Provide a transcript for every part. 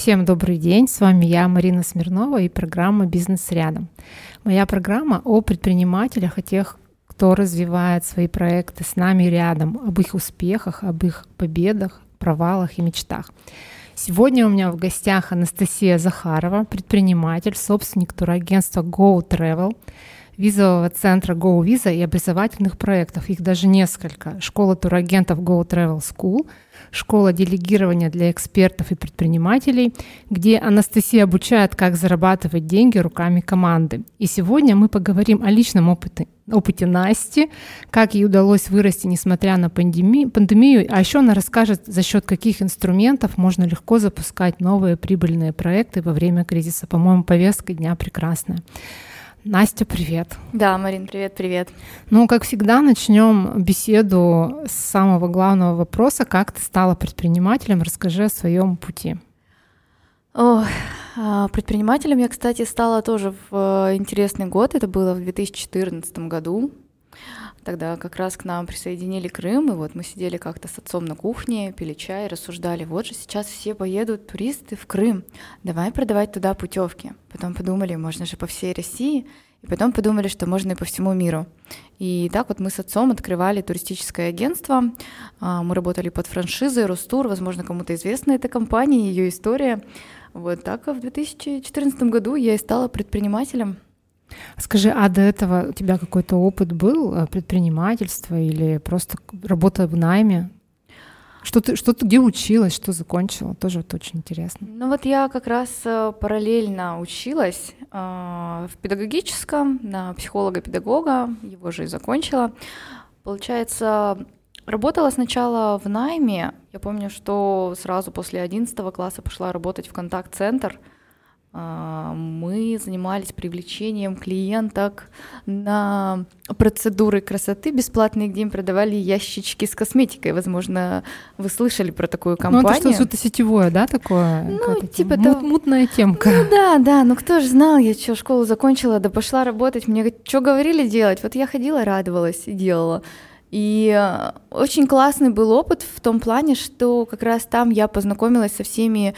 Всем добрый день, с вами я, Марина Смирнова, и программа «Бизнес рядом». Моя программа о предпринимателях, о тех, кто развивает свои проекты с нами рядом, об их успехах, об их победах, провалах и мечтах. Сегодня у меня в гостях Анастасия Захарова, предприниматель, собственник турагентства Go Travel, визового центра Go Visa и образовательных проектов. Их даже несколько. Школа турагентов Go Travel School, школа делегирования для экспертов и предпринимателей, где Анастасия обучает, как зарабатывать деньги руками команды. И сегодня мы поговорим о личном опыте Насти, как ей удалось вырасти, несмотря на пандемию. А еще она расскажет, за счет каких инструментов можно легко запускать новые прибыльные проекты во время кризиса. По-моему, повестка дня прекрасная. Настя, привет. Да, Марин, привет. Ну, как всегда, начнем беседу с самого главного вопроса. Как ты стала предпринимателем? Расскажи о своем пути. Предпринимателем я, кстати, стала тоже в интересный год. Это было в 2014 году. Тогда как раз к нам присоединили Крым, и вот мы сидели как-то с отцом на кухне, пили чай, рассуждали, вот же сейчас все поедут, туристы, в Крым, давай продавать туда путевки. Потом подумали, можно же по всей России, и потом подумали, что можно и по всему миру. И так вот мы с отцом открывали туристическое агентство, мы работали под франшизой Ростур, возможно, кому-то известна эта компания, ее история. Вот так в 2014 году я и стала предпринимателем. Скажи, а до этого у тебя какой-то опыт был, предпринимательство или просто работа в найме? Что ты где училась, что закончила? Тоже вот очень интересно. Ну вот я как раз параллельно училась в педагогическом, на психолога-педагога, его же и закончила. Получается, работала сначала в найме. Я помню, что сразу после 11 класса пошла работать в контакт-центр. Мы занимались привлечением клиенток на процедуры красоты бесплатные, где им продавали ящички с косметикой. Возможно, вы слышали про такую компанию. Ну, это что-то сетевое, да, такое? Ну, типа мутная темка. Ну, да, но кто же знал, я что, школу закончила, да пошла работать. Мне что говорили делать? Вот я ходила, радовалась и делала. И очень классный был опыт в том плане, что как раз там я познакомилась со всеми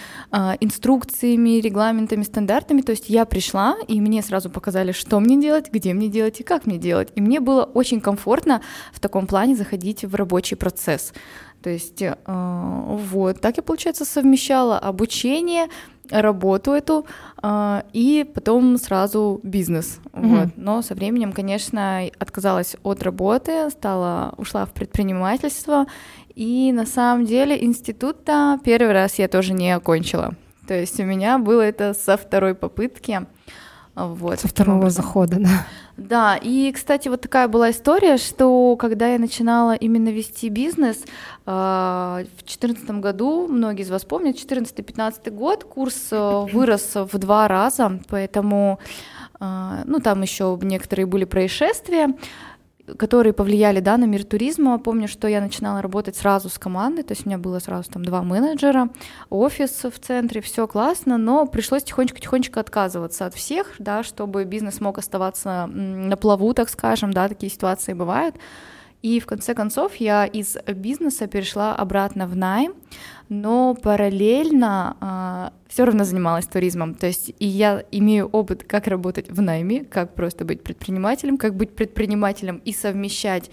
инструкциями, регламентами, стандартами. То есть я пришла, и мне сразу показали, что мне делать, где мне делать и как мне делать. И мне было очень комфортно в таком плане заходить в рабочий процесс. То есть вот так я, получается, совмещала обучение, работу эту и потом сразу бизнес. Вот. Но со временем, конечно, отказалась от работы, ушла в предпринимательство. И на самом деле институт-то первый раз я тоже не окончила. То есть у меня было это со второй попытки. Вот, со второго захода, да. Да, и, кстати, вот такая была история, что когда я начинала именно вести бизнес, в 2014 году, многие из вас помнят, 2014-2015 год, курс вырос в 2 раза, поэтому, там еще некоторые были происшествия, которые повлияли, да, на мир туризма. Помню, что я начинала работать сразу с командой, то есть у меня было сразу там 2 менеджера, офис в центре, все классно, но пришлось тихонечко-тихонечко отказываться от всех, да, чтобы бизнес мог оставаться на плаву, так скажем, да, такие ситуации бывают. И в конце концов я из бизнеса перешла обратно в найм, но параллельно все равно занималась туризмом. То есть и я имею опыт, как работать в найме, как просто быть предпринимателем, как быть предпринимателем и совмещать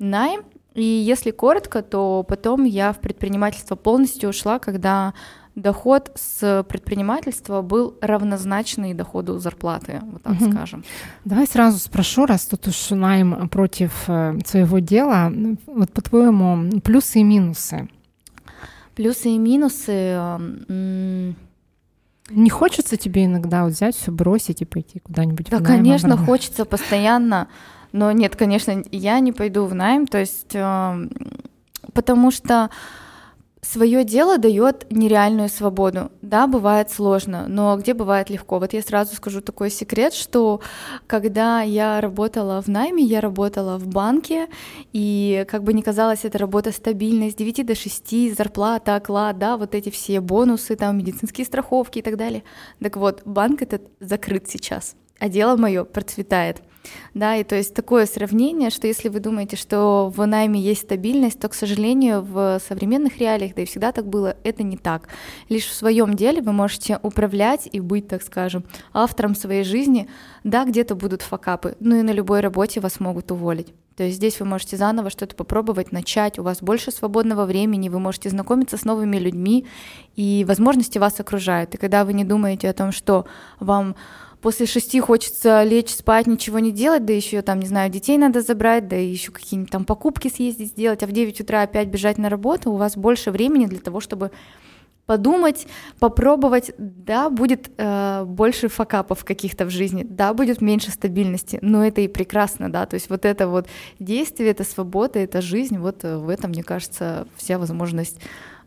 найм. И если коротко, то потом я в предпринимательство полностью ушла, когда доход с предпринимательства был равнозначный доходу зарплаты, вот так скажем. Давай сразу спрошу, раз тут уж найм против своего дела, вот по-твоему плюсы и минусы? Плюсы и минусы... Не хочется тебе иногда вот взять все, бросить и пойти куда-нибудь в найм? Да, конечно, обратно? Хочется постоянно, но нет, конечно, я не пойду в найм, то есть потому что... Свое дело дает нереальную свободу. Да, бывает сложно, но где бывает легко? Вот я сразу скажу такой секрет, что когда я работала в найме, я работала в банке, и как бы ни казалось, эта работа стабильная, с 9 до 6, зарплата, оклад, да, вот эти все бонусы, там медицинские страховки и так далее. Так вот, банк этот закрыт сейчас, а дело мое процветает. Да, и то есть такое сравнение, что если вы думаете, что в найме есть стабильность, то, к сожалению, в современных реалиях, да и всегда так было, это не так. Лишь в своем деле вы можете управлять и быть, так скажем, автором своей жизни. Да, где-то будут факапы, но и на любой работе вас могут уволить. То есть здесь вы можете заново что-то попробовать, начать, у вас больше свободного времени, вы можете знакомиться с новыми людьми, и возможности вас окружают. И когда вы не думаете о том, что вам после 6 хочется лечь спать, ничего не делать, да еще там, не знаю, детей надо забрать, да еще какие-нибудь там покупки съездить сделать, а в 9 утра опять бежать на работу, у вас больше времени для того, чтобы подумать, попробовать, да, будет больше факапов каких-то в жизни, да, будет меньше стабильности, но это и прекрасно, да, то есть вот это вот действие, это свобода, это жизнь, вот в этом, мне кажется, вся возможность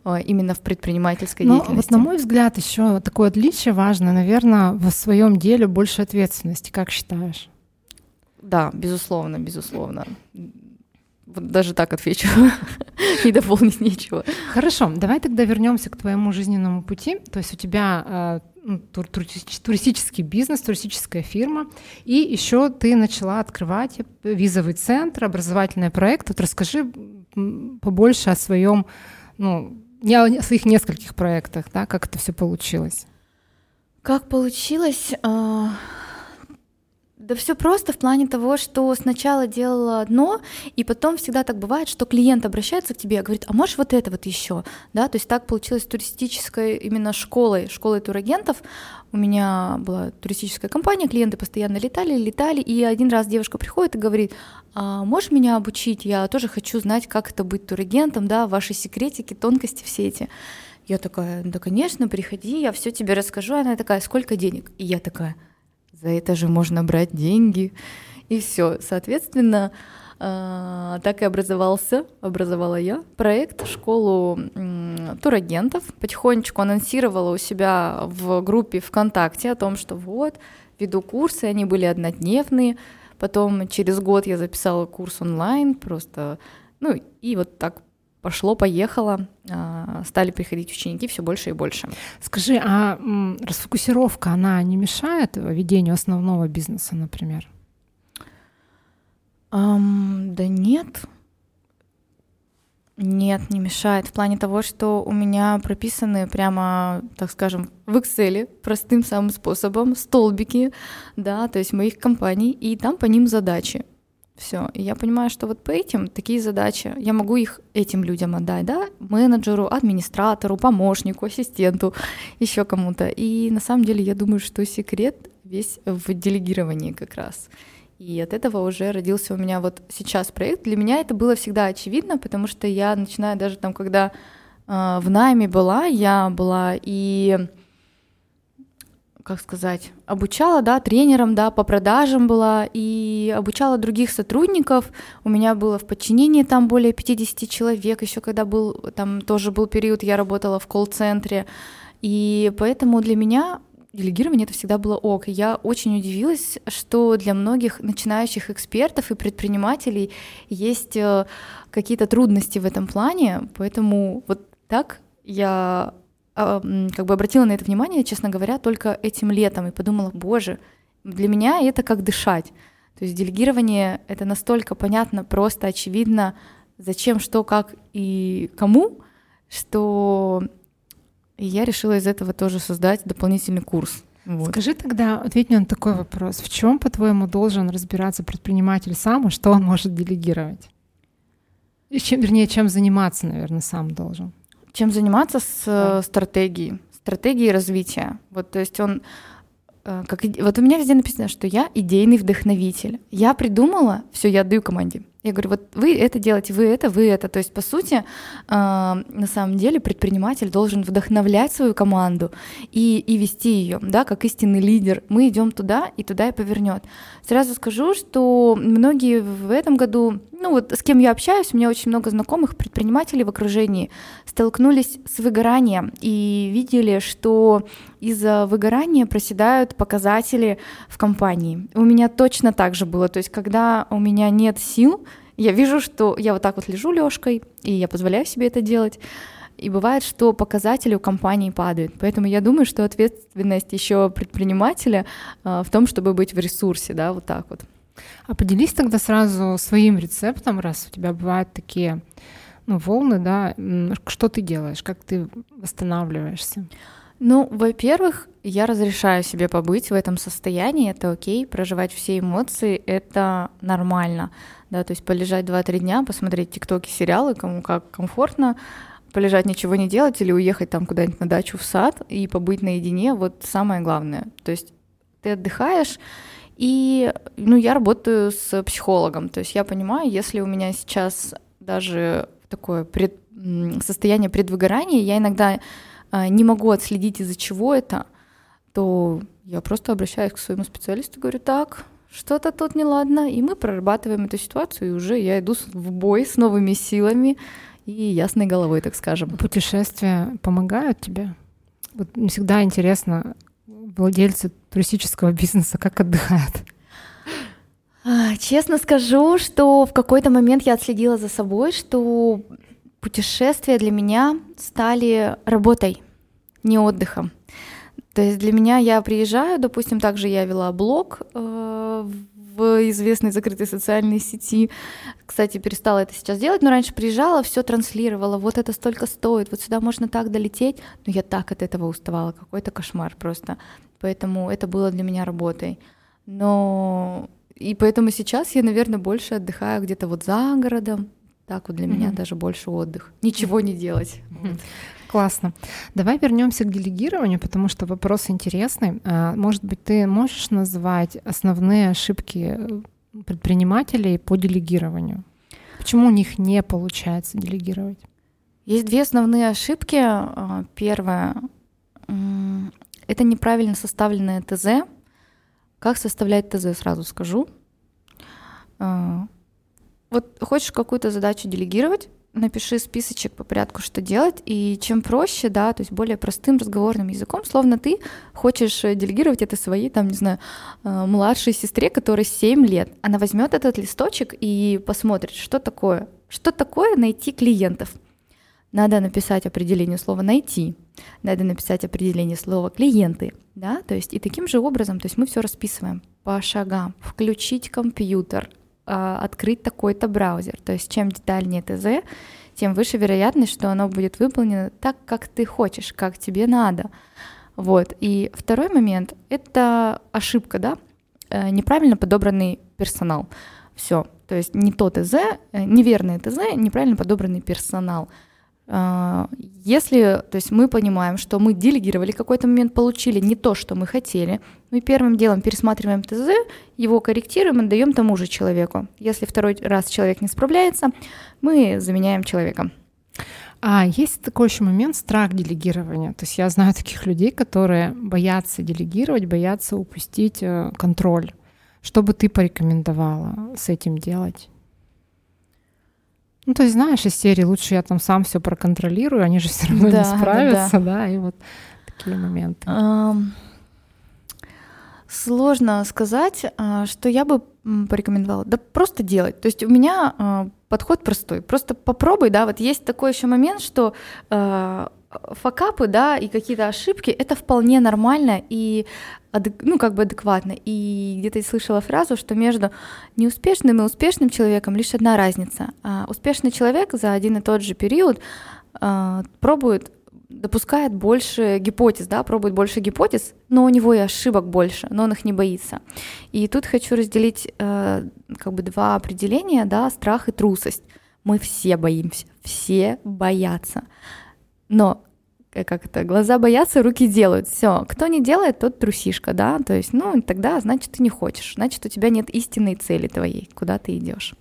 именно в предпринимательской деятельности. Вот, на мой взгляд, еще такое отличие важное, наверное, в своем деле больше ответственности, как считаешь? Да, безусловно, безусловно. Вот даже так отвечу, и дополнить нечего. Хорошо, давай тогда вернемся к твоему жизненному пути. То есть у тебя туристический бизнес, туристическая фирма, и еще ты начала открывать визовый центр, образовательный проект. Вот расскажи побольше о своем, о своих нескольких проектах, да, как это все получилось. Как получилось? Да все просто в плане того, что сначала делала одно, и потом всегда так бывает, что клиент обращается к тебе и говорит, а можешь вот это вот еще, да, то есть так получилось с туристической именно школой турагентов. У меня была туристическая компания, клиенты постоянно летали, и один раз девушка приходит и говорит, а можешь меня обучить, я тоже хочу знать, как это быть турагентом, да, ваши секретики, тонкости все эти. Я такая, да, конечно, приходи, я все тебе расскажу. Она такая, сколько денег? И я такая, за это же можно брать деньги, и все. Соответственно, так и образовала я проект, школу турагентов. Потихонечку анонсировала у себя в группе ВКонтакте о том, что вот, веду курсы, они были однодневные. Потом через год я записала курс онлайн, просто, и вот так пошло-поехало, стали приходить ученики все больше и больше. Скажи, а расфокусировка, она не мешает ведению основного бизнеса, например? Да нет. Нет, не мешает. В плане того, что у меня прописаны прямо, так скажем, в Excel простым самым способом столбики, да, то есть моих компаний, и там по ним задачи. Все, и я понимаю, что вот по этим такие задачи, я могу их этим людям отдать, да, менеджеру, администратору, помощнику, ассистенту, еще кому-то. И на самом деле я думаю, что секрет весь в делегировании как раз. И от этого уже родился у меня вот сейчас проект. Для меня это было всегда очевидно, потому что я начинаю даже там, когда в найме была, я была и... как сказать, обучала, да, тренером, да, по продажам была и обучала других сотрудников. У меня было в подчинении там более 50 человек, еще когда был, там тоже был период, я работала в колл-центре, и поэтому для меня делегирование это всегда было ок. Я очень удивилась, что для многих начинающих экспертов и предпринимателей есть какие-то трудности в этом плане, поэтому вот так я как бы обратила на это внимание, честно говоря, только этим летом и подумала, боже, для меня это как дышать. То есть делегирование — это настолько понятно, просто, очевидно, зачем, что, как и кому, что я решила из этого тоже создать дополнительный курс. Вот. Скажи тогда, ответь мне на такой вопрос. В чем, по-твоему, должен разбираться предприниматель сам, и что он может делегировать? И чем заниматься, наверное, сам должен? Чем заниматься с стратегией развития. Вот, то есть он, вот у меня везде написано, что я идейный вдохновитель. Я придумала, все, я отдаю команде. Я говорю, вот вы это делаете, вы это. То есть, по сути, на самом деле предприниматель должен вдохновлять свою команду и вести ее, да, как истинный лидер. Мы идем туда и повернет. Сразу скажу, что многие в этом году, с кем я общаюсь, у меня очень много знакомых предпринимателей в окружении, столкнулись с выгоранием и видели, что из-за выгорания проседают показатели в компании. У меня точно так же было. То есть, когда у меня нет сил, я вижу, что я вот так вот лежу лёжкой, и я позволяю себе это делать. И бывает, что показатели у компании падают. Поэтому я думаю, что ответственность еще предпринимателя в том, чтобы быть в ресурсе, да, вот так вот. А поделись тогда сразу своим рецептом, раз у тебя бывают такие волны, да, что ты делаешь, как ты восстанавливаешься? Во-первых, я разрешаю себе побыть в этом состоянии, это окей, проживать все эмоции, это нормально, да, то есть полежать 2-3 дня, посмотреть тиктоки, сериалы, кому как комфортно, полежать, ничего не делать или уехать там куда-нибудь на дачу, в сад и побыть наедине, вот самое главное, то есть ты отдыхаешь. И я работаю с психологом, то есть я понимаю, если у меня сейчас даже такое состояние предвыгорания, я иногда не могу отследить, из-за чего это, то я просто обращаюсь к своему специалисту и говорю: так, что-то тут неладно, и мы прорабатываем эту ситуацию, и уже я иду в бой с новыми силами и ясной головой, так скажем. Путешествия помогают тебе? Вот мне всегда интересно, владельцы туристического бизнеса как отдыхают? Честно скажу, что в какой-то момент я отследила за собой, что путешествия для меня стали работой, не отдыхом. То есть для меня я приезжаю, допустим, также я вела блог в известной закрытой социальной сети. Кстати, перестала это сейчас делать, но раньше приезжала, все транслировала. Вот это столько стоит, вот сюда можно так долететь. Но я так от этого уставала, какой-то кошмар просто. Поэтому это было для меня работой. И поэтому сейчас я, наверное, больше отдыхаю где-то вот за городом. Так вот для меня даже больше отдых. Ничего не делать. Классно. Давай вернемся к делегированию, потому что вопрос интересный. Может быть, ты можешь назвать основные ошибки предпринимателей по делегированию? Почему у них не получается делегировать? Есть две основные ошибки. Первая — это неправильно составленное ТЗ. Как составлять ТЗ, сразу скажу. Вот хочешь какую-то задачу делегировать, напиши списочек по порядку, что делать, и чем проще, да, то есть более простым разговорным языком, словно ты хочешь делегировать это своей, младшей сестре, которой 7 лет. Она возьмет этот листочек и посмотрит, что такое. Что такое найти клиентов? Надо написать определение слова «найти», надо написать определение слова «клиенты», да, то есть и таким же образом, то есть мы все расписываем по шагам, включить компьютер, открыть такой-то браузер. То есть чем детальнее ТЗ, тем выше вероятность, что оно будет выполнено так, как ты хочешь, как тебе надо. Вот. И второй момент — это ошибка, да? Неправильно подобранный персонал. Все. То есть не то ТЗ, неверное ТЗ, неправильно подобранный персонал. Если, то есть мы понимаем, что мы делегировали какой-то момент, получили не то, что мы хотели, мы первым делом пересматриваем ТЗ, его корректируем и отдаем тому же человеку. Если второй раз человек не справляется, мы заменяем человека. А есть такой еще момент — страх делегирования. То есть я знаю таких людей, которые боятся делегировать, боятся упустить контроль. Что бы ты порекомендовала с этим делать? То есть, знаешь, из серии «лучше я там сам все проконтролирую», они же все равно не справятся, да, и вот такие моменты. Сложно сказать, что я бы порекомендовала. Да просто делать. То есть у меня подход простой. Просто попробуй, да, вот есть такой еще момент, что факапы, да, и какие-то ошибки — это вполне нормально и адекватно. И где-то я слышала фразу, что между неуспешным и успешным человеком лишь одна разница. Успешный человек за один и тот же период допускает больше гипотез, да, пробует больше гипотез, но у него и ошибок больше, но он их не боится. И тут хочу разделить два определения, да, страх и трусость. Мы все боимся, все боятся. Но глаза боятся, руки делают. Все, кто не делает, тот трусишка, да. То есть, тогда значит, ты не хочешь, значит, у тебя нет истинной цели твоей, куда ты идешь.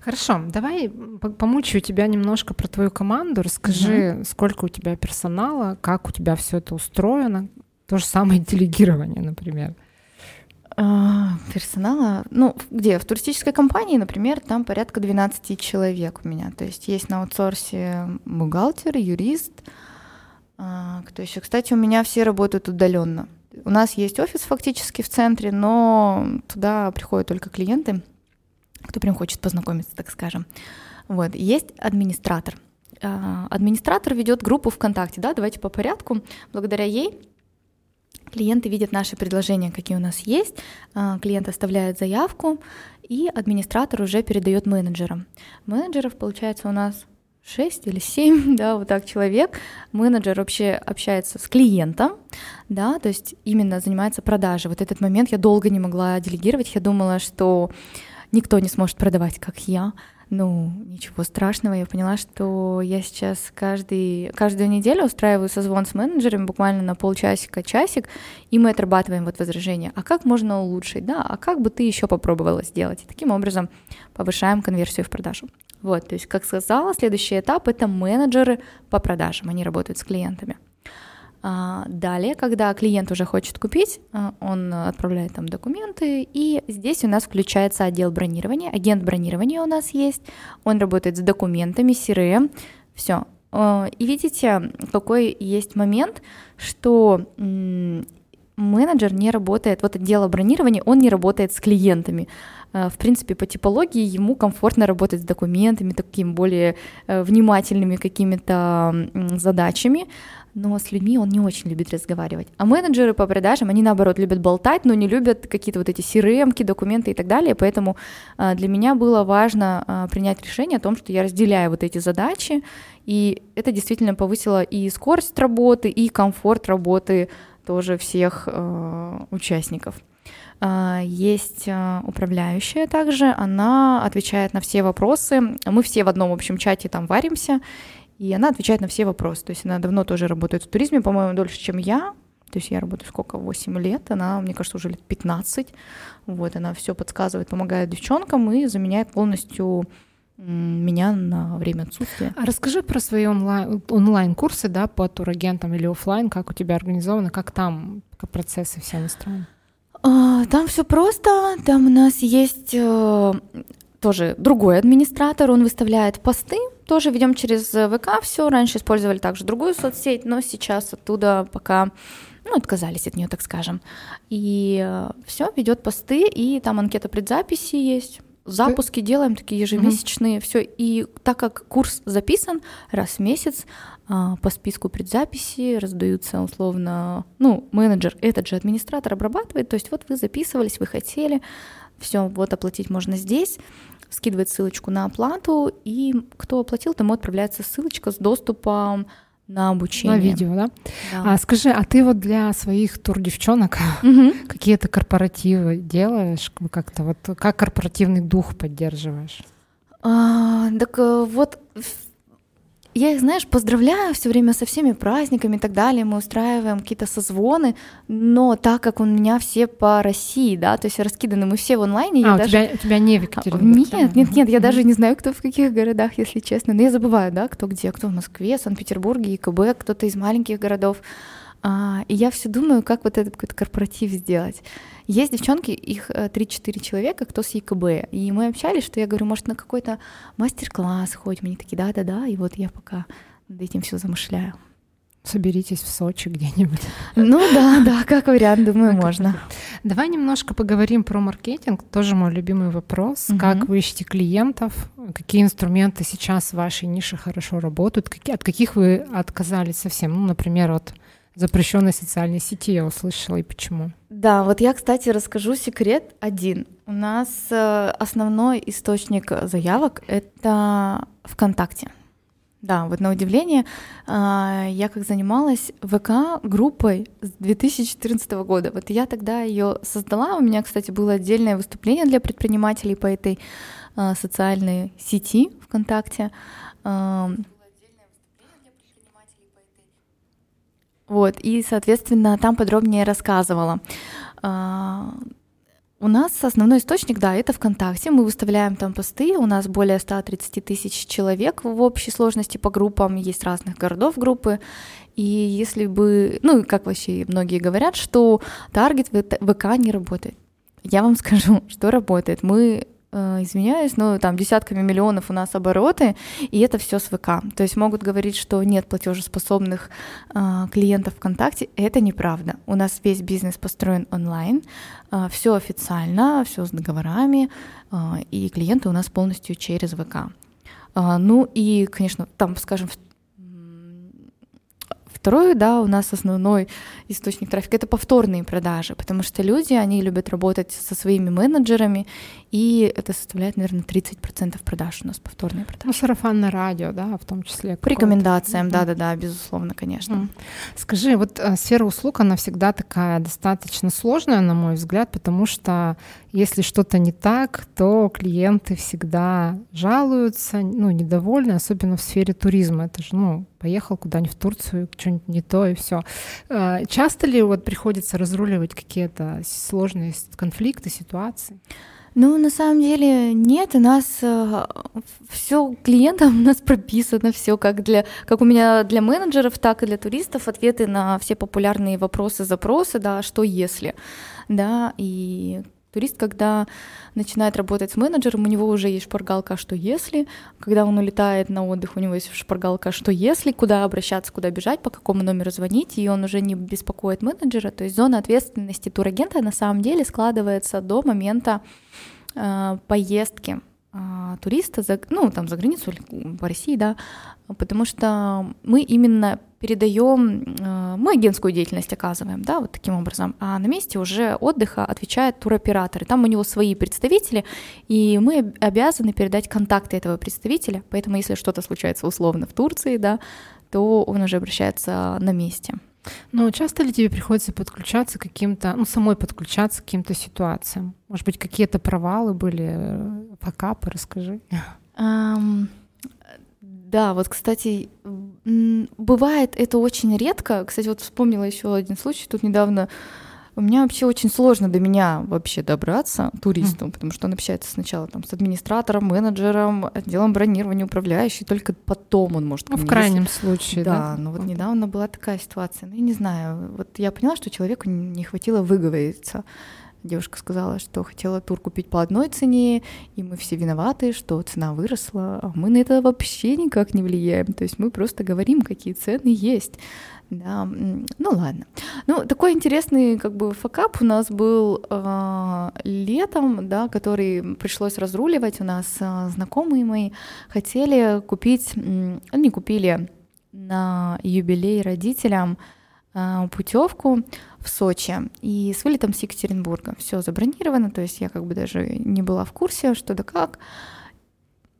Хорошо, давай помучаю тебя немножко про твою команду. Расскажи, сколько у тебя персонала, как у тебя все это устроено, то же самое делегирование, например. Персонала, в туристической компании, например, там порядка 12 человек у меня, то есть на аутсорсе бухгалтер, юрист, кто еще? Кстати, у меня все работают удаленно. У нас есть офис фактически в центре, но туда приходят только клиенты, кто прям хочет познакомиться, так скажем. Вот, есть администратор. Администратор ведет группу ВКонтакте, да, давайте по порядку. Благодаря ей Клиенты видят наши предложения, какие у нас есть, клиент оставляет заявку, и администратор уже передает менеджерам. Менеджеров, получается, у нас 6 или 7, да, вот так человек. Менеджер вообще общается с клиентом, да, то есть именно занимается продажей. Вот этот момент я долго не могла делегировать, я думала, что никто не сможет продавать, как я. Ну, ничего страшного, я поняла, что я сейчас каждую неделю устраиваю созвон с менеджерами буквально на полчасика-часик, и мы отрабатываем вот возражения. А как можно улучшить, да, а как бы ты еще попробовала сделать? И таким образом повышаем конверсию в продажу. Вот, то есть, как сказала, следующий этап — это менеджеры по продажам, они работают с клиентами. Далее, когда клиент уже хочет купить, он отправляет там документы, и здесь у нас включается отдел бронирования, агент бронирования у нас есть, он работает с документами, CRM, все. И видите, какой есть момент, что менеджер не работает, вот отдел бронирования, он не работает с клиентами. В принципе, по типологии ему комфортно работать с документами, такими более внимательными какими-то задачами, но с людьми он не очень любит разговаривать. А менеджеры по продажам, они наоборот любят болтать, но не любят какие-то вот эти CRM-ки, документы и так далее, поэтому для меня было важно принять решение о том, что я разделяю вот эти задачи, и это действительно повысило и скорость работы, и комфорт работы тоже всех участников. Есть управляющая также, она отвечает на все вопросы. Мы все в одном общем чате там варимся, и она отвечает на все вопросы. То есть она давно тоже работает в туризме, по-моему, дольше, чем я. То есть я работаю сколько, 8 лет, она, мне кажется, уже лет 15. Вот, она все подсказывает, помогает девчонкам и заменяет полностью меня на время отсутствия. А расскажи про свои онлайн-курсы, да, по турагентам или офлайн, как у тебя организовано, как там процессы все настроены? Там все просто, там у нас есть тоже другой администратор, он выставляет посты, тоже ведем через ВК все, раньше использовали также другую соцсеть, но сейчас оттуда пока отказались от нее, так скажем. И все, ведет посты, и там анкета предзаписи есть. Запуски делаем такие ежемесячные, все. И так как курс записан раз в месяц, по списку предзаписи раздаются условно, менеджер, этот же администратор обрабатывает, то есть вот вы записывались, вы хотели, все, вот оплатить можно здесь, скидывает ссылочку на оплату, и кто оплатил, тому отправляется ссылочка с доступом на обучение. На видео, да? Скажи, а ты вот для своих турдевчонок какие-то корпоративы делаешь? Как-то вот как корпоративный дух поддерживаешь? Так вот, я их, поздравляю все время со всеми праздниками и так далее, мы устраиваем какие-то созвоны, но так как у меня все по России, да, то есть раскиданы мы все в онлайне. А, у тебя не в Екатеринбурге? Нет, я даже не знаю, кто в каких городах, если честно, но я забываю, да, кто где, кто в Москве, Санкт-Петербурге, ЕКБ, кто-то из маленьких городов, и я все думаю, как вот этот какой-то корпоратив сделать. Есть девчонки, их 3-4 человека, кто с ЕКБ, и мы общались, что я говорю, может, на какой-то мастер-класс ходим, они такие, да-да-да, и вот я пока над этим все замышляю. Соберитесь в Сочи где-нибудь. Да, как вариант, думаю, можно. Давай немножко поговорим про маркетинг, тоже мой любимый вопрос. Как вы ищете клиентов, какие инструменты сейчас в вашей нише хорошо работают, от каких вы отказались совсем, например, от запрещенной социальной сети, я услышала, и почему? Да, вот я, кстати, расскажу секрет один. У нас основной источник заявок — это ВКонтакте. Да, вот на удивление, я как занималась ВК-группой с 2014 года. Вот я тогда ее создала, у меня, кстати, было отдельное выступление для предпринимателей по этой социальной сети ВКонтакте. Вот, и, соответственно, там подробнее рассказывала. У нас основной источник, да, это ВКонтакте, мы выставляем там посты, у нас более 130 тысяч человек в общей сложности по группам, есть разных городов группы, и если бы, как вообще многие говорят, что таргет ВК не работает. Я вам скажу, что работает. Мы, извиняюсь, но там десятками миллионов у нас обороты, и это все с ВК. То есть могут говорить, что нет платежеспособных клиентов ВКонтакте. Это неправда. У нас весь бизнес построен онлайн, все официально, все с договорами, и клиенты у нас полностью через ВК. Ну и, конечно, там, скажем, в Второе, да, у нас основной источник трафика — это повторные продажи, потому что люди, они любят работать со своими менеджерами, и это составляет, наверное, 30% продаж у нас повторные продажи. Ну, сарафанное радио, да, в том числе. По рекомендациям, да-да-да, безусловно, конечно. Скажи, вот сфера услуг, она всегда такая достаточно сложная, на мой взгляд, потому что если что-то не так, то клиенты всегда жалуются, ну, недовольны, особенно в сфере туризма. Это же, ну, поехал куда-нибудь в Турцию, что-нибудь не то и все. Часто ли вот приходится разруливать какие-то сложные конфликты, ситуации? Ну, на самом деле нет, у нас все клиентам у нас прописано, все как у меня для менеджеров, так и для туристов, ответы на все популярные вопросы, запросы, да, что если, да, и турист, когда начинает работать с менеджером, у него уже есть шпаргалка «что если», когда он улетает на отдых, у него есть шпаргалка «что если», куда обращаться, куда бежать, по какому номеру звонить, и он уже не беспокоит менеджера, то есть зона ответственности турагента на самом деле складывается до момента поездки туриста за границу, по России, да, потому что мы именно передаем, мы агентскую деятельность оказываем, да, вот таким образом, а на месте уже отдыха отвечает туроператор, и там у него свои представители, и мы обязаны передать контакты этого представителя, поэтому если что-то случается условно в Турции, да, то он уже обращается на месте. Но часто ли тебе приходится подключаться к каким-то, самой подключаться к каким-то ситуациям? Может быть, какие-то провалы были, факапы, расскажи. Да, вот, кстати, бывает это очень редко. Кстати, вот вспомнила еще один случай тут недавно. У меня вообще очень сложно до меня вообще добраться туристу, потому что он общается сначала там с администратором, менеджером, отделом бронирования, управляющим, только потом он может коммуницировать. В крайнем случае, да. Да, но вот недавно была такая ситуация. Ну, я не знаю, вот я поняла, что человеку не хватило выговориться. Девушка сказала, что хотела тур купить по одной цене, и мы все виноваты, что цена выросла, а мы на это вообще никак не влияем, то есть мы просто говорим, какие цены есть. Да, ну ладно. Ну, такой интересный факап у нас был летом, да, который пришлось разруливать. У нас знакомые мои хотели купить, они купили на юбилей родителям путевку в Сочи и с вылетом с Екатеринбурга. Все забронировано, то есть я даже не была в курсе, что да как.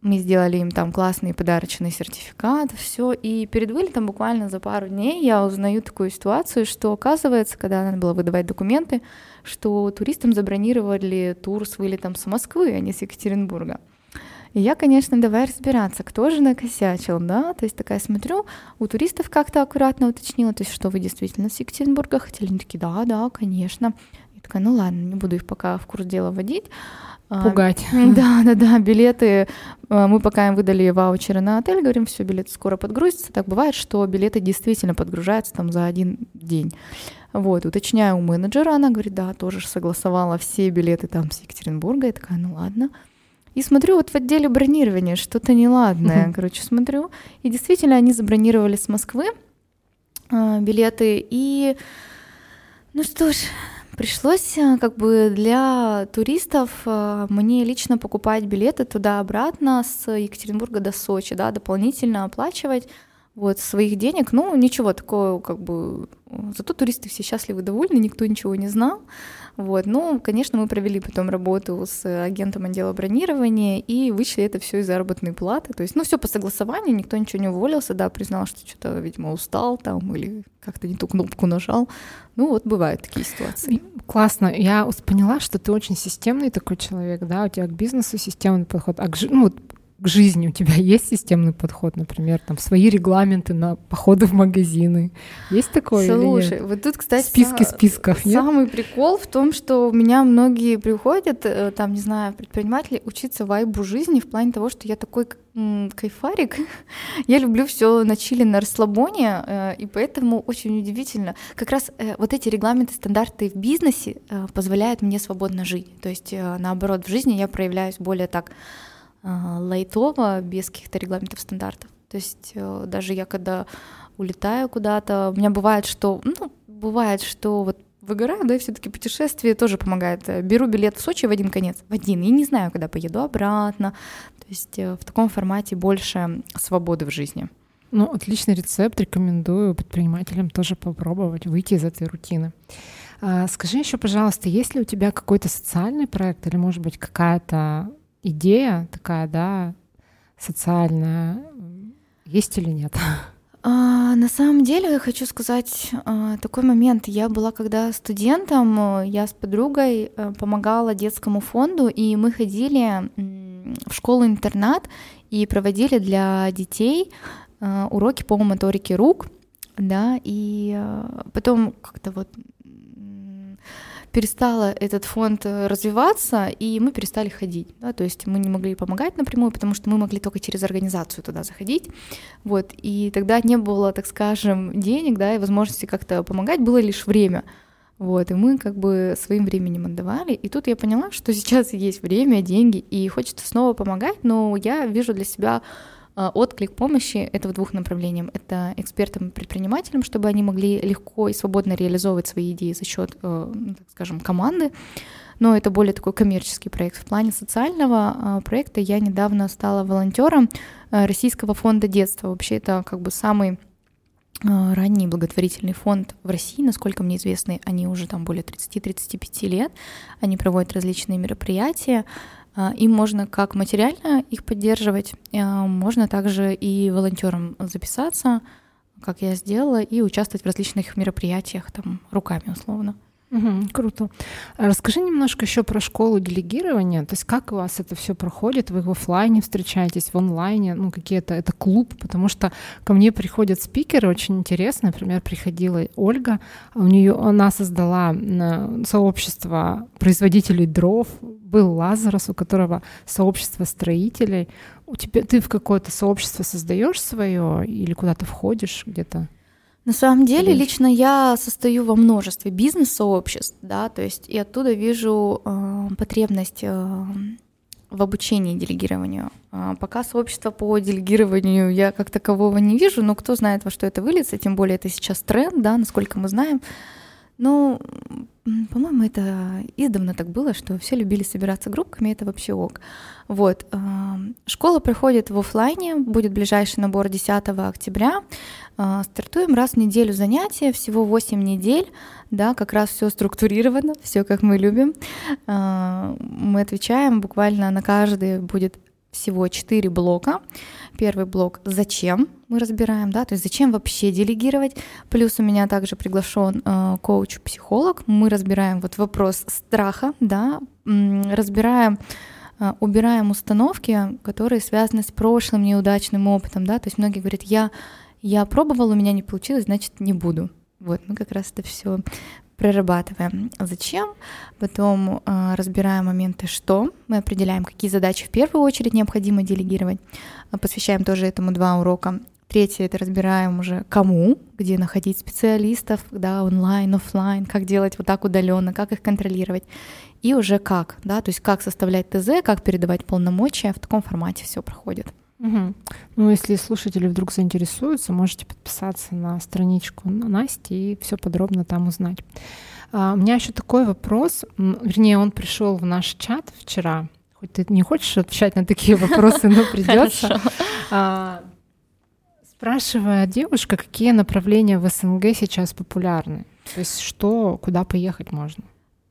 Мы сделали им там классный подарочный сертификат, все. И перед вылетом буквально за пару дней я узнаю такую ситуацию, что оказывается, когда надо было выдавать документы, что туристам забронировали тур с вылетом с Москвы, а не с Екатеринбурга. И я, конечно, давай разбираться, кто же накосячил, да, то есть такая смотрю, у туристов как-то аккуратно уточнила, то есть что вы действительно с Екатеринбурга хотели, они такие, да, конечно, я такая, ну ладно, не буду их пока в курс дела вводить. Пугать. Да, билеты, мы пока им выдали ваучеры на отель, говорим, все, билеты скоро подгрузятся, так бывает, что билеты действительно подгружаются там за один день. Вот, уточняю у менеджера, она говорит, да, тоже согласовала все билеты там с Екатеринбурга, я такая, ну ладно. И смотрю, вот в отделе бронирования что-то неладное, смотрю. И действительно, они забронировали с Москвы билеты. И, ну что ж, пришлось для туристов мне лично покупать билеты туда-обратно с Екатеринбурга до Сочи, да, дополнительно оплачивать вот своих денег. Ну, ничего такого, зато туристы все счастливы, довольны, никто ничего не знал. Вот. Ну, конечно, мы провели потом работу с агентом отдела бронирования и вычли это все из заработной платы. То есть, все по согласованию, никто ничего не уволился, да, признал, что что-то, видимо, устал там или как-то не ту кнопку нажал. Ну, вот бывают такие ситуации. Классно. Я поняла, что ты очень системный такой человек, да, у тебя к бизнесу системный подход, а к жизни у тебя есть системный подход, например, там свои регламенты на походы в магазины? Есть такое? Слушай, вот тут, кстати, списки списков, нет? Самый прикол в том, что у меня многие приходят, там, не знаю, предприниматели, учиться вайбу жизни в плане того, что я такой кайфарик, я люблю все на чиле, на расслабоне, и поэтому очень удивительно. Как раз вот эти регламенты, стандарты в бизнесе позволяют мне свободно жить, то есть, наоборот, в жизни я проявляюсь более так лайтово, без каких-то регламентов, стандартов. То есть даже я когда улетаю куда-то, у меня бывает, что вот выгораю, да, и все-таки путешествие тоже помогает. Беру билет в Сочи в один конец, и не знаю, когда поеду обратно. То есть в таком формате больше свободы в жизни. Ну, отличный рецепт, рекомендую предпринимателям тоже попробовать выйти из этой рутины. Скажи еще, пожалуйста, есть ли у тебя какой-то социальный проект или, может быть, какая-то идея такая, да, социальная, есть или нет? На самом деле, я хочу сказать такой момент. Я была когда студентом, я с подругой помогала детскому фонду, и мы ходили в школу-интернат и проводили для детей уроки по моторике рук, да, и потом как-то вот перестала этот фонд развиваться, и мы перестали ходить, да, то есть мы не могли помогать напрямую, потому что мы могли только через организацию туда заходить, вот, и тогда не было, так скажем, денег, да, и возможности как-то помогать, было лишь время, вот, и мы как бы своим временем отдавали, и тут я поняла, что сейчас есть время, деньги, и хочется снова помогать, но я вижу для себя отклик помощи — это в двух направлениях. Это экспертам и предпринимателям, чтобы они могли легко и свободно реализовывать свои идеи за счет, так скажем, команды. Но это более такой коммерческий проект. В плане социального проекта я недавно стала волонтером Российского фонда детства. Вообще это как бы самый ранний благотворительный фонд в России, насколько мне известно, они уже там более 30-35 лет, они проводят различные мероприятия, им можно как материально их поддерживать, можно также и волонтером записаться, как я сделала, и участвовать в различных мероприятиях, там, руками условно. Угу, круто. Расскажи немножко еще про школу делегирования, то есть как у вас это все проходит, вы в офлайне встречаетесь, в онлайне, ну какие-то, это клуб, потому что ко мне приходят спикеры, очень интересно, например, приходила Ольга, она создала сообщество производителей дров, был Лазарс, у которого сообщество строителей, ты в какое-то сообщество создаешь свое или куда-то входишь где-то? На самом деле, лично я состою во множестве бизнес-сообществ, да, то есть и оттуда вижу потребность в обучении делегированию. Пока сообщество по делегированию я как такового не вижу, но кто знает, во что это выльется, тем более это сейчас тренд, да, насколько мы знаем. Ну, по-моему, это издавна так было, что все любили собираться группками, это вообще ок. Вот. Школа проходит в офлайне, будет ближайший набор 10 октября. Стартуем раз в неделю занятия, всего 8 недель, да, как раз все структурировано, все как мы любим. Мы отвечаем, буквально на каждый будет всего 4 блока. Первый блок «Зачем?» мы разбираем, да, то есть зачем вообще делегировать. Плюс у меня также приглашен коуч-психолог. Мы разбираем вот вопрос страха, да, разбираем, убираем установки, которые связаны с прошлым неудачным опытом, да, то есть многие говорят, я пробовал, у меня не получилось, значит, не буду. Вот, мы как раз это все прорабатываем. Зачем? Потом разбираем моменты, что мы определяем, какие задачи в первую очередь необходимо делегировать. Посвящаем тоже этому 2 урока. Третье — это разбираем уже кому, где находить специалистов, да, онлайн, офлайн, как делать вот так удаленно, как их контролировать. И уже как, да, то есть как составлять ТЗ, как передавать полномочия, в таком формате все проходит. Угу. Ну, если слушатели вдруг заинтересуются, можете подписаться на страничку Насти и все подробно там узнать. У меня еще такой вопрос, вернее, он пришел в наш чат вчера. Хоть ты не хочешь отвечать на такие вопросы, но придется. Спрашивая девушка, какие направления в СНГ сейчас популярны? То есть что, куда поехать можно?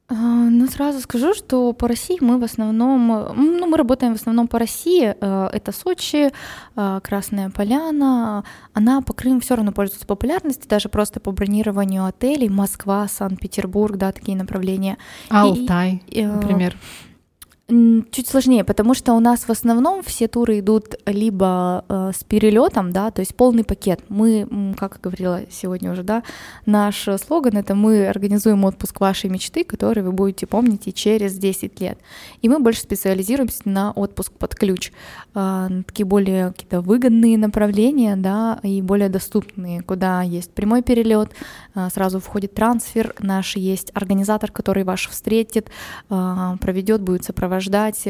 Ну, сразу скажу, что по России мы в основном, ну, мы работаем в основном по России, это Сочи, Красная Поляна, Анапа, Крым все равно пользуются популярностью, даже просто по бронированию отелей, Москва, Санкт-Петербург, да, такие направления. Алтай, например. Чуть сложнее, потому что у нас в основном все туры идут либо с перелетом, да, то есть полный пакет. Мы, как говорила сегодня уже, да, наш слоган — это мы организуем отпуск вашей мечты, который вы будете помнить и через 10 лет. И мы больше специализируемся на отпуск под ключ. Такие более какие-то выгодные направления, да, и более доступные, куда есть прямой перелет, сразу входит трансфер, наш есть организатор, который вас встретит, проведет, будет сопровождать,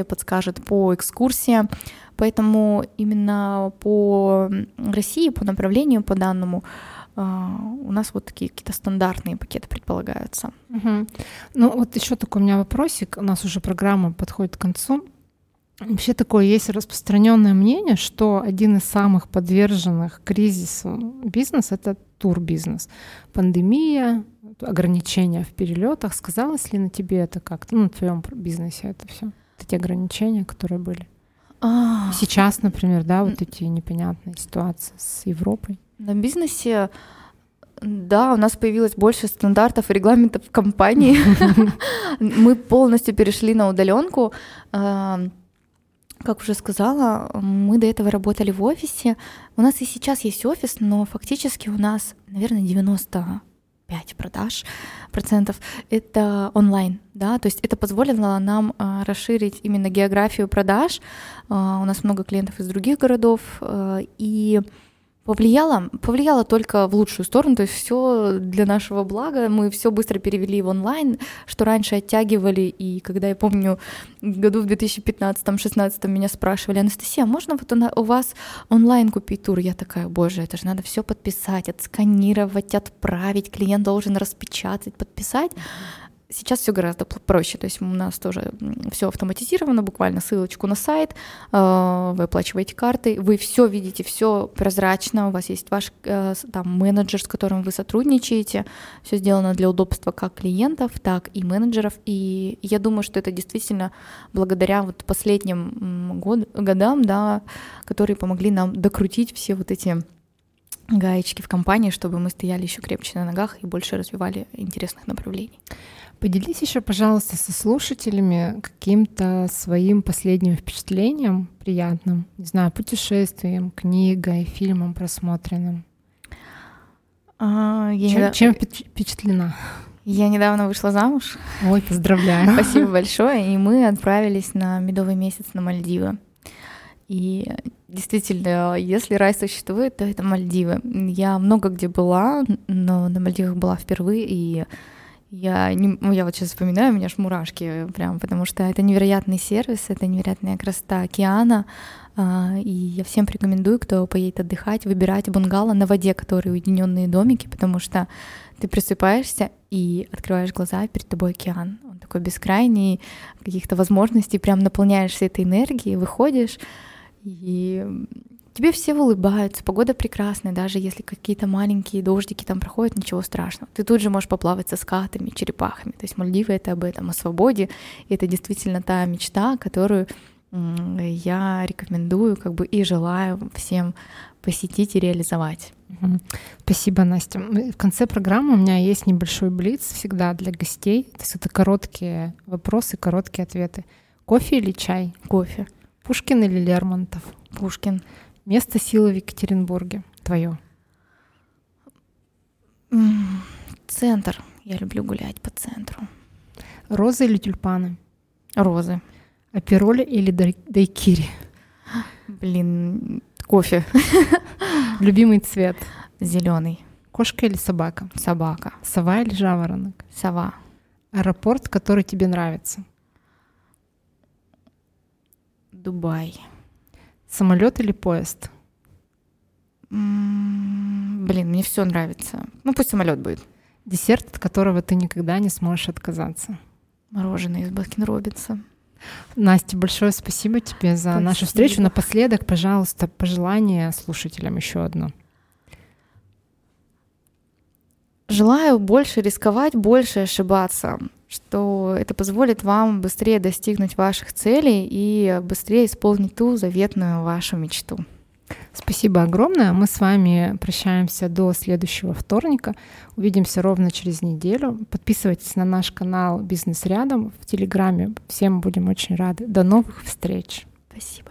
подскажет по экскурсиям, поэтому именно по России, по направлению, по данному у нас вот такие какие-то стандартные пакеты предполагаются. Угу. Ну вот еще такой у меня вопросик, у нас уже программа подходит к концу. Вообще такое есть распространенное мнение, что один из самых подверженных кризису бизнес — это турбизнес. Пандемия, ограничения в перелетах. Сказалось ли на тебе это как-то? Ну, на твоем бизнесе это все? Эти ограничения, которые были? Сейчас, например, да, вот эти непонятные ситуации с Европой. На бизнесе, да, у нас появилось больше стандартов и регламентов в компании. Мы полностью перешли на удаленку. Как уже сказала, мы до этого работали в офисе. У нас и сейчас есть офис, но фактически у нас, наверное, 95% продаж это онлайн, да, то есть это позволило нам расширить именно географию продаж. У нас много клиентов из других городов, и повлияло только в лучшую сторону, то есть все для нашего блага, мы все быстро перевели в онлайн, что раньше оттягивали, и когда я помню, году в 2015-16 меня спрашивали: Анастасия, можно вот у вас онлайн купить тур? Я такая: боже, это же надо все подписать, отсканировать, отправить, клиент должен распечатать, подписать. Сейчас все гораздо проще, то есть у нас тоже все автоматизировано, буквально ссылочку на сайт, вы оплачиваете картой, вы все видите, все прозрачно, у вас есть ваш там менеджер, с которым вы сотрудничаете, все сделано для удобства как клиентов, так и менеджеров, и я думаю, что это действительно благодаря вот последним годам, да, которые помогли нам докрутить все вот эти гаечки в компании, чтобы мы стояли еще крепче на ногах и больше развивали интересных направлений. Поделись еще, пожалуйста, со слушателями каким-то своим последним впечатлением приятным, не знаю, путешествием, книгой, фильмом просмотренным. Чем впечатлена? Я недавно вышла замуж. Ой, поздравляю. Спасибо большое. И мы отправились на медовый месяц на Мальдивы. И действительно, если рай существует, то это Мальдивы. Я много где была, но на Мальдивах была впервые, и я вот сейчас вспоминаю, у меня аж мурашки прям, потому что это невероятный сервис, это невероятная красота океана, и я всем рекомендую, кто поедет отдыхать, выбирать бунгало на воде, которые уединенные домики, потому что ты просыпаешься и открываешь глаза, и перед тобой океан, он такой бескрайний, каких-то возможностей, прям наполняешься этой энергией, выходишь, и тебе все улыбаются, погода прекрасная, даже если какие-то маленькие дождики там проходят, ничего страшного. Ты тут же можешь поплавать со скатами, черепахами. То есть Мальдивы — это об этом, о свободе. И это действительно та мечта, которую я рекомендую как бы и желаю всем посетить и реализовать. Спасибо, Настя. В конце программы у меня есть небольшой блиц всегда для гостей. То есть это короткие вопросы, короткие ответы. Кофе или чай? Кофе. Пушкин или Лермонтов? Пушкин. Место силы в Екатеринбурге твое? Центр. Я люблю гулять по центру. Розы или тюльпаны? Розы. Апероль или дайкири? Блин, кофе. Любимый цвет? Зеленый. Кошка или собака? Собака. Сова или жаворонок? Сова. Аэропорт, который тебе нравится? Дубай. Самолет или поезд? Блин, мне все нравится. Ну, пусть самолет будет. Десерт, от которого ты никогда не сможешь отказаться? Мороженое из Баскин Роббинса. Настя, большое спасибо тебе за нашу встречу. Напоследок, пожалуйста, пожелание слушателям еще одно. Желаю больше рисковать, больше ошибаться, что это позволит вам быстрее достигнуть ваших целей и быстрее исполнить ту заветную вашу мечту. Спасибо огромное. Мы с вами прощаемся до следующего вторника. Увидимся ровно через неделю. Подписывайтесь на наш канал «Бизнес рядом» в Телеграме. Всем будем очень рады. До новых встреч. Спасибо.